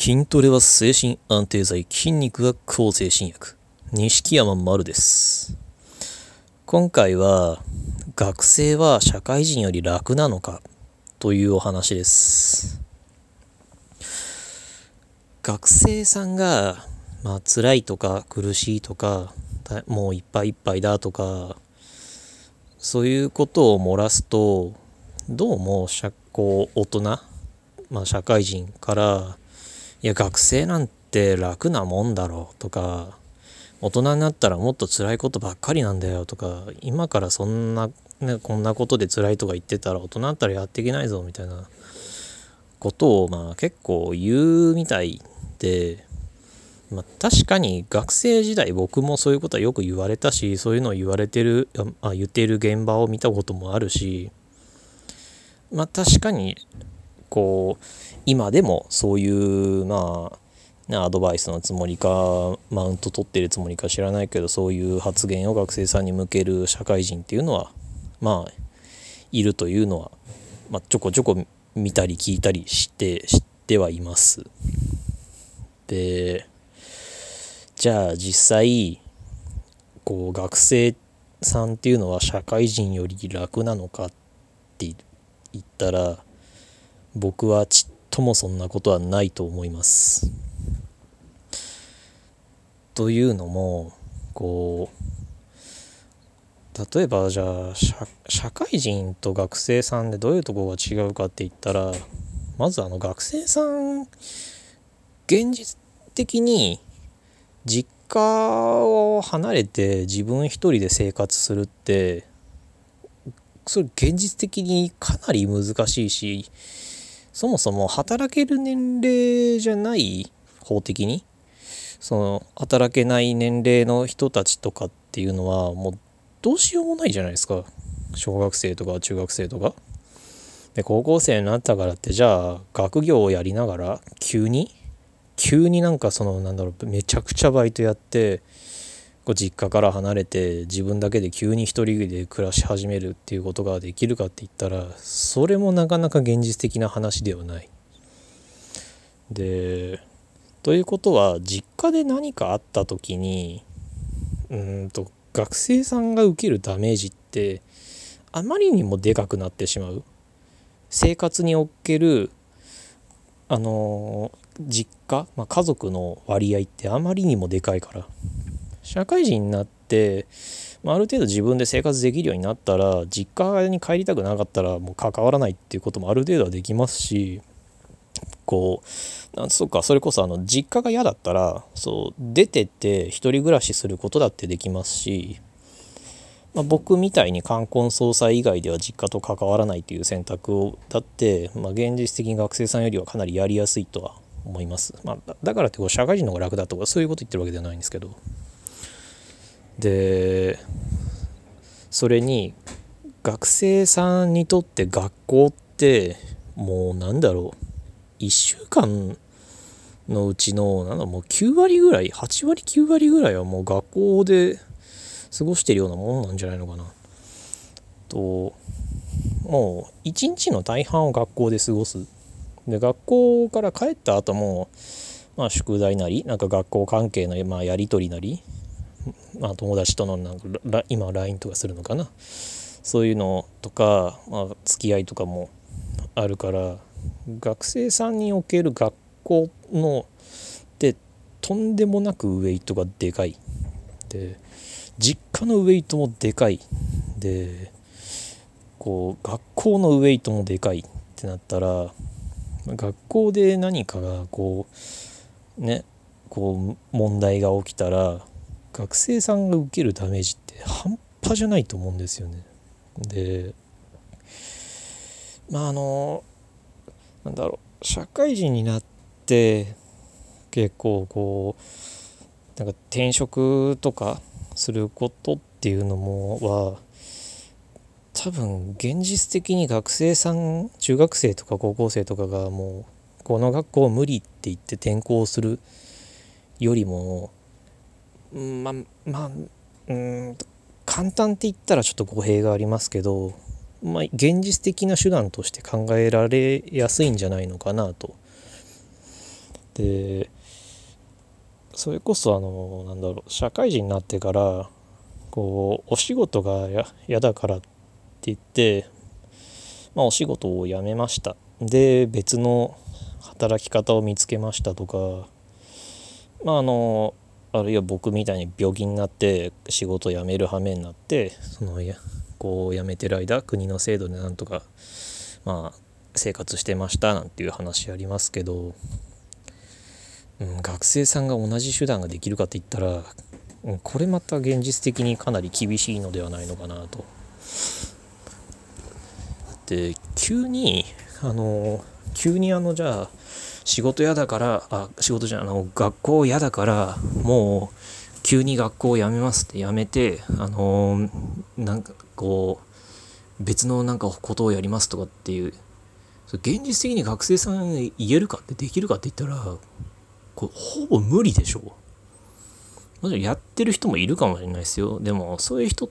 筋トレは精神安定剤、筋肉は抗精神薬。錦山丸です。今回は学生は社会人より楽なのかというお話です。学生さんが辛いとか苦しいとかもういっぱいいっぱいだとかそういうことを漏らすとどうも大人、社会人からいや学生なんて楽なもんだろうとか大人になったらもっと辛いことばっかりなんだよとか今からそんな、こんなことで辛いとか言ってたら大人だったらやっていけないぞみたいなことを結構言うみたいで、確かに学生時代僕もそういうことはよく言われたしそういうのを言っている現場を見たこともあるし確かに今でもそういうアドバイスのつもりかマウント取ってるつもりか知らないけどそういう発言を学生さんに向ける社会人っていうのはいるというのはちょこちょこ見たり聞いたりして知ってはいます。でじゃあ実際学生さんっていうのは社会人より楽なのかって言ったら僕はちっともそんなことはないと思います。というのも例えばじゃあ社会人と学生さんでどういうところが違うかって言ったらまず学生さん現実的に実家を離れて自分一人で生活するってそれ現実的にかなり難しいしそもそも働ける年齢じゃない法的にその働けない年齢の人たちとかっていうのはもうどうしようもないじゃないですか。小学生とか中学生とかで高校生になったからってじゃあ学業をやりながら急にめちゃくちゃバイトやって実家から離れて自分だけで急に一人で暮らし始めるっていうことができるかって言ったらそれもなかなか現実的な話ではない。でということは実家で何かあった時に学生さんが受けるダメージってあまりにもでかくなってしまう。生活における実家、家族の割合ってあまりにもでかいから社会人になって、ある程度自分で生活できるようになったら実家に帰りたくなかったらもう関わらないっていうこともある程度はできますしそれこそ実家が嫌だったら出てって一人暮らしすることだってできますし、僕みたいに冠婚葬祭以外では実家と関わらないという選択をだって、現実的に学生さんよりはかなりやりやすいとは思います。だからって社会人の方が楽だとかそういうこと言ってるわけではないんですけどでそれに学生さんにとって学校ってもう1週間のうちのもう9割ぐらい8割9割ぐらいはもう学校で過ごしてるようなものなんじゃないのかなともう1日の大半を学校で過ごす。で学校から帰った後も宿題なり学校関係のやり取りなり友達との今 LINE とかするのかなそういうのとか、付き合いとかもあるから学生さんにおける学校のってとんでもなくウェイトがでかいで実家のウェイトもでかいで学校のウェイトもでかいってなったら学校で何かが問題が起きたら学生さんが受けるダメージって半端じゃないと思うんですよね。で社会人になって結構転職とかすることっていうのもは多分現実的に学生さん中学生とか高校生とかがもうこの学校無理って言って転校するよりも簡単って言ったらちょっと語弊がありますけど現実的な手段として考えられやすいんじゃないのかなと。でそれこそ社会人になってからこうお仕事が嫌だからって言って、お仕事を辞めました。で別の働き方を見つけましたとか、あるいは僕みたいに病気になって仕事を辞める羽目になって、辞めてる間国の制度でなんとか生活してましたなんていう話ありますけど、学生さんが同じ手段ができるかって言ったら、これまた現実的にかなり厳しいのではないのかなと。で急にじゃあ仕事嫌だから学校嫌だからもう急に学校を辞めますって辞めて、別のことをやりますとかっていう、現実的に学生さんに言えるかってできるかって言ったら、これほぼ無理でしょう。やってる人もいるかもしれないですよ。でもそういう人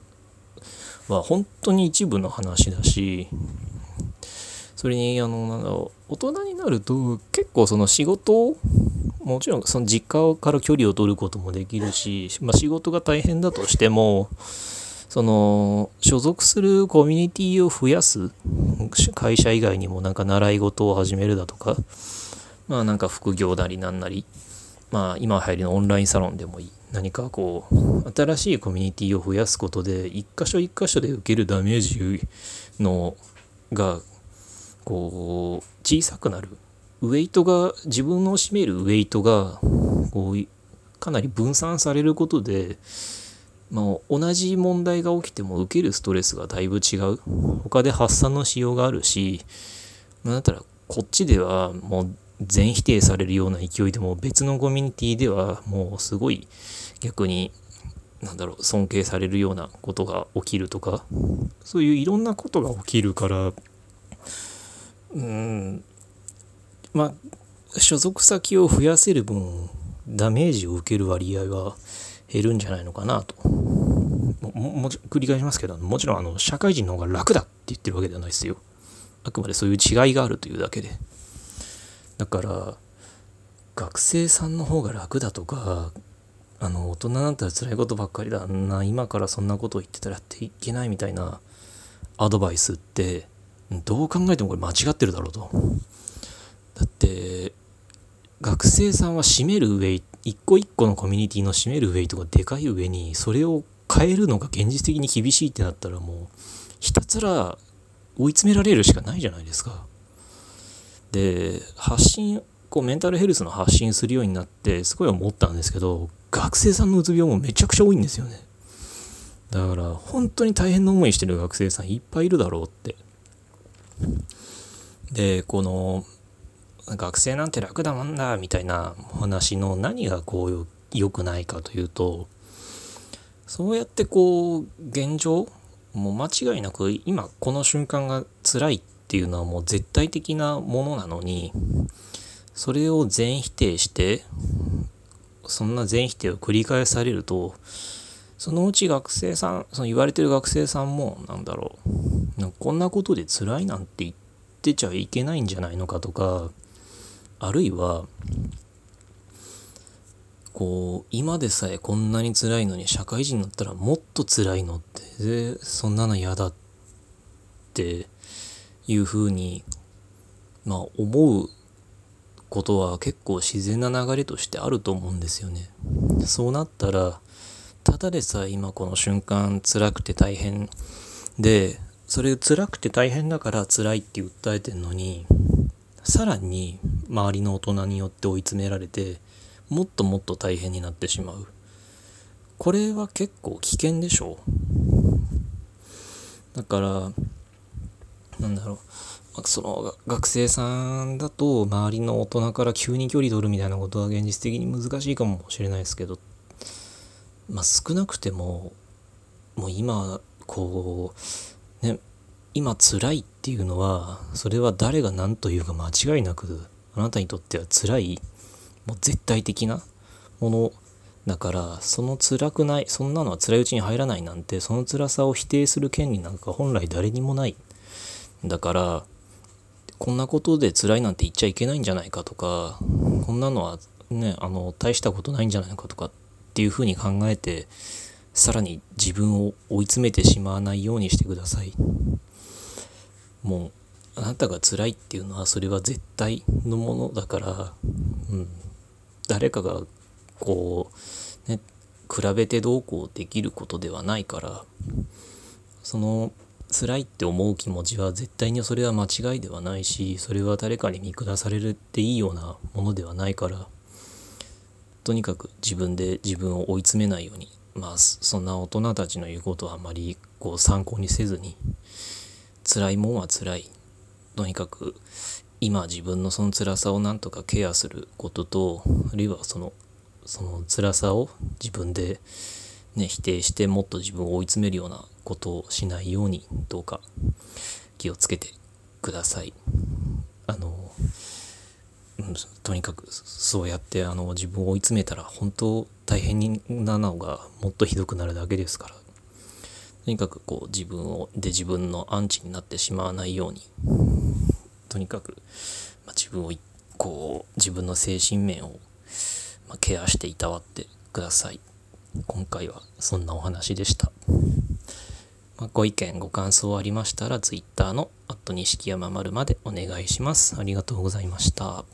は本当に一部の話だし、それに大人になると結構仕事をもちろん実家から距離を取ることもできるし、仕事が大変だとしても所属するコミュニティを増やす、会社以外にも習い事を始めるだとか、副業なりなんなり、今流行りのオンラインサロンでもいい、何か新しいコミュニティを増やすことで一箇所一箇所で受けるダメージが小さくなる、自分の占めるウエイトがかなり分散されることで、同じ問題が起きても受けるストレスがだいぶ違う、他で発散のしようがあるし、だったらこっちではもう全否定されるような勢いでも、別のコミュニティではもうすごい逆に尊敬されるようなことが起きるとか、そういういろんなことが起きるから、所属先を増やせる分ダメージを受ける割合は減るんじゃないのかなと。繰り返しますけど、もちろん社会人の方が楽だって言ってるわけではないですよ。あくまでそういう違いがあるというだけで、だから学生さんの方が楽だとか、大人になったら辛いことばっかりだな、今からそんなことを言ってたらやっていけないみたいなアドバイスってどう考えてもこれ間違ってるだろうと。だって学生さんは占める一個一個のコミュニティの占めるウェイトがでかい上に、それを変えるのが現実的に厳しいってなったら、もうひたすら追い詰められるしかないじゃないですか。でメンタルヘルスの発信するようになってすごい思ったんですけど、学生さんのうつ病もめちゃくちゃ多いんですよね。だから本当に大変な思いしてる学生さんいっぱいいるだろうって。で学生なんて楽だもんだみたいな話の何が良くないかというと、そうやって現状もう間違いなく今この瞬間が辛いっていうのはもう絶対的なものなのに、それを全否定して、そんな全否定を繰り返されると、そのうち学生さん言われてる学生さんもこんなことで辛いなんて言ってちゃいけないんじゃないのかとか、あるいは今でさえこんなに辛いのに社会人になったらもっと辛いのって、でそんなの嫌だっていうふうに思うことは結構自然な流れとしてあると思うんですよね。そうなったらただでさえ今この瞬間辛くて大変で、それ辛くて大変だから辛いって訴えてんのに、さらに周りの大人によって追い詰められてもっともっと大変になってしまう、これは結構危険でしょう。だから学生さんだと周りの大人から急に距離取るみたいなことは現実的に難しいかもしれないですけど、少なくても今今辛いっていうのは、それは誰が何というか間違いなくあなたにとっては辛い、もう絶対的なものだから、辛くない、そんなのは辛いうちに入らないなんて、その辛さを否定する権利なんか本来誰にもない。だからこんなことで辛いなんて言っちゃいけないんじゃないかとか、こんなのはね、大したことないんじゃないかとかっていうふうに考えて、さらに自分を追い詰めてしまわないようにしてください。もうあなたが辛いっていうのはそれは絶対のものだから、誰かがこうね比べてどうこうできることではないから、その辛いって思う気持ちは絶対にそれは間違いではないし、それは誰かに見下されるっていいようなものではないから、とにかく自分で自分を追い詰めないように、そんな大人たちの言うことはあまりこう参考にせずに、辛いもんは辛い、とにかく今自分のその辛さをなんとかケアすることと、あるいはその辛さを自分で、否定してもっと自分を追い詰めるようなことをしないようにどうか気をつけてください。とにかくそうやって自分を追い詰めたら本当大変なのがもっとひどくなるだけですから、とにかくこう自分のアンチになってしまわないように、とにかく自分の精神面をケアしていたわってください。今回はそんなお話でした。ご意見ご感想ありましたら Twitter の@錦山丸までお願いします。ありがとうございました。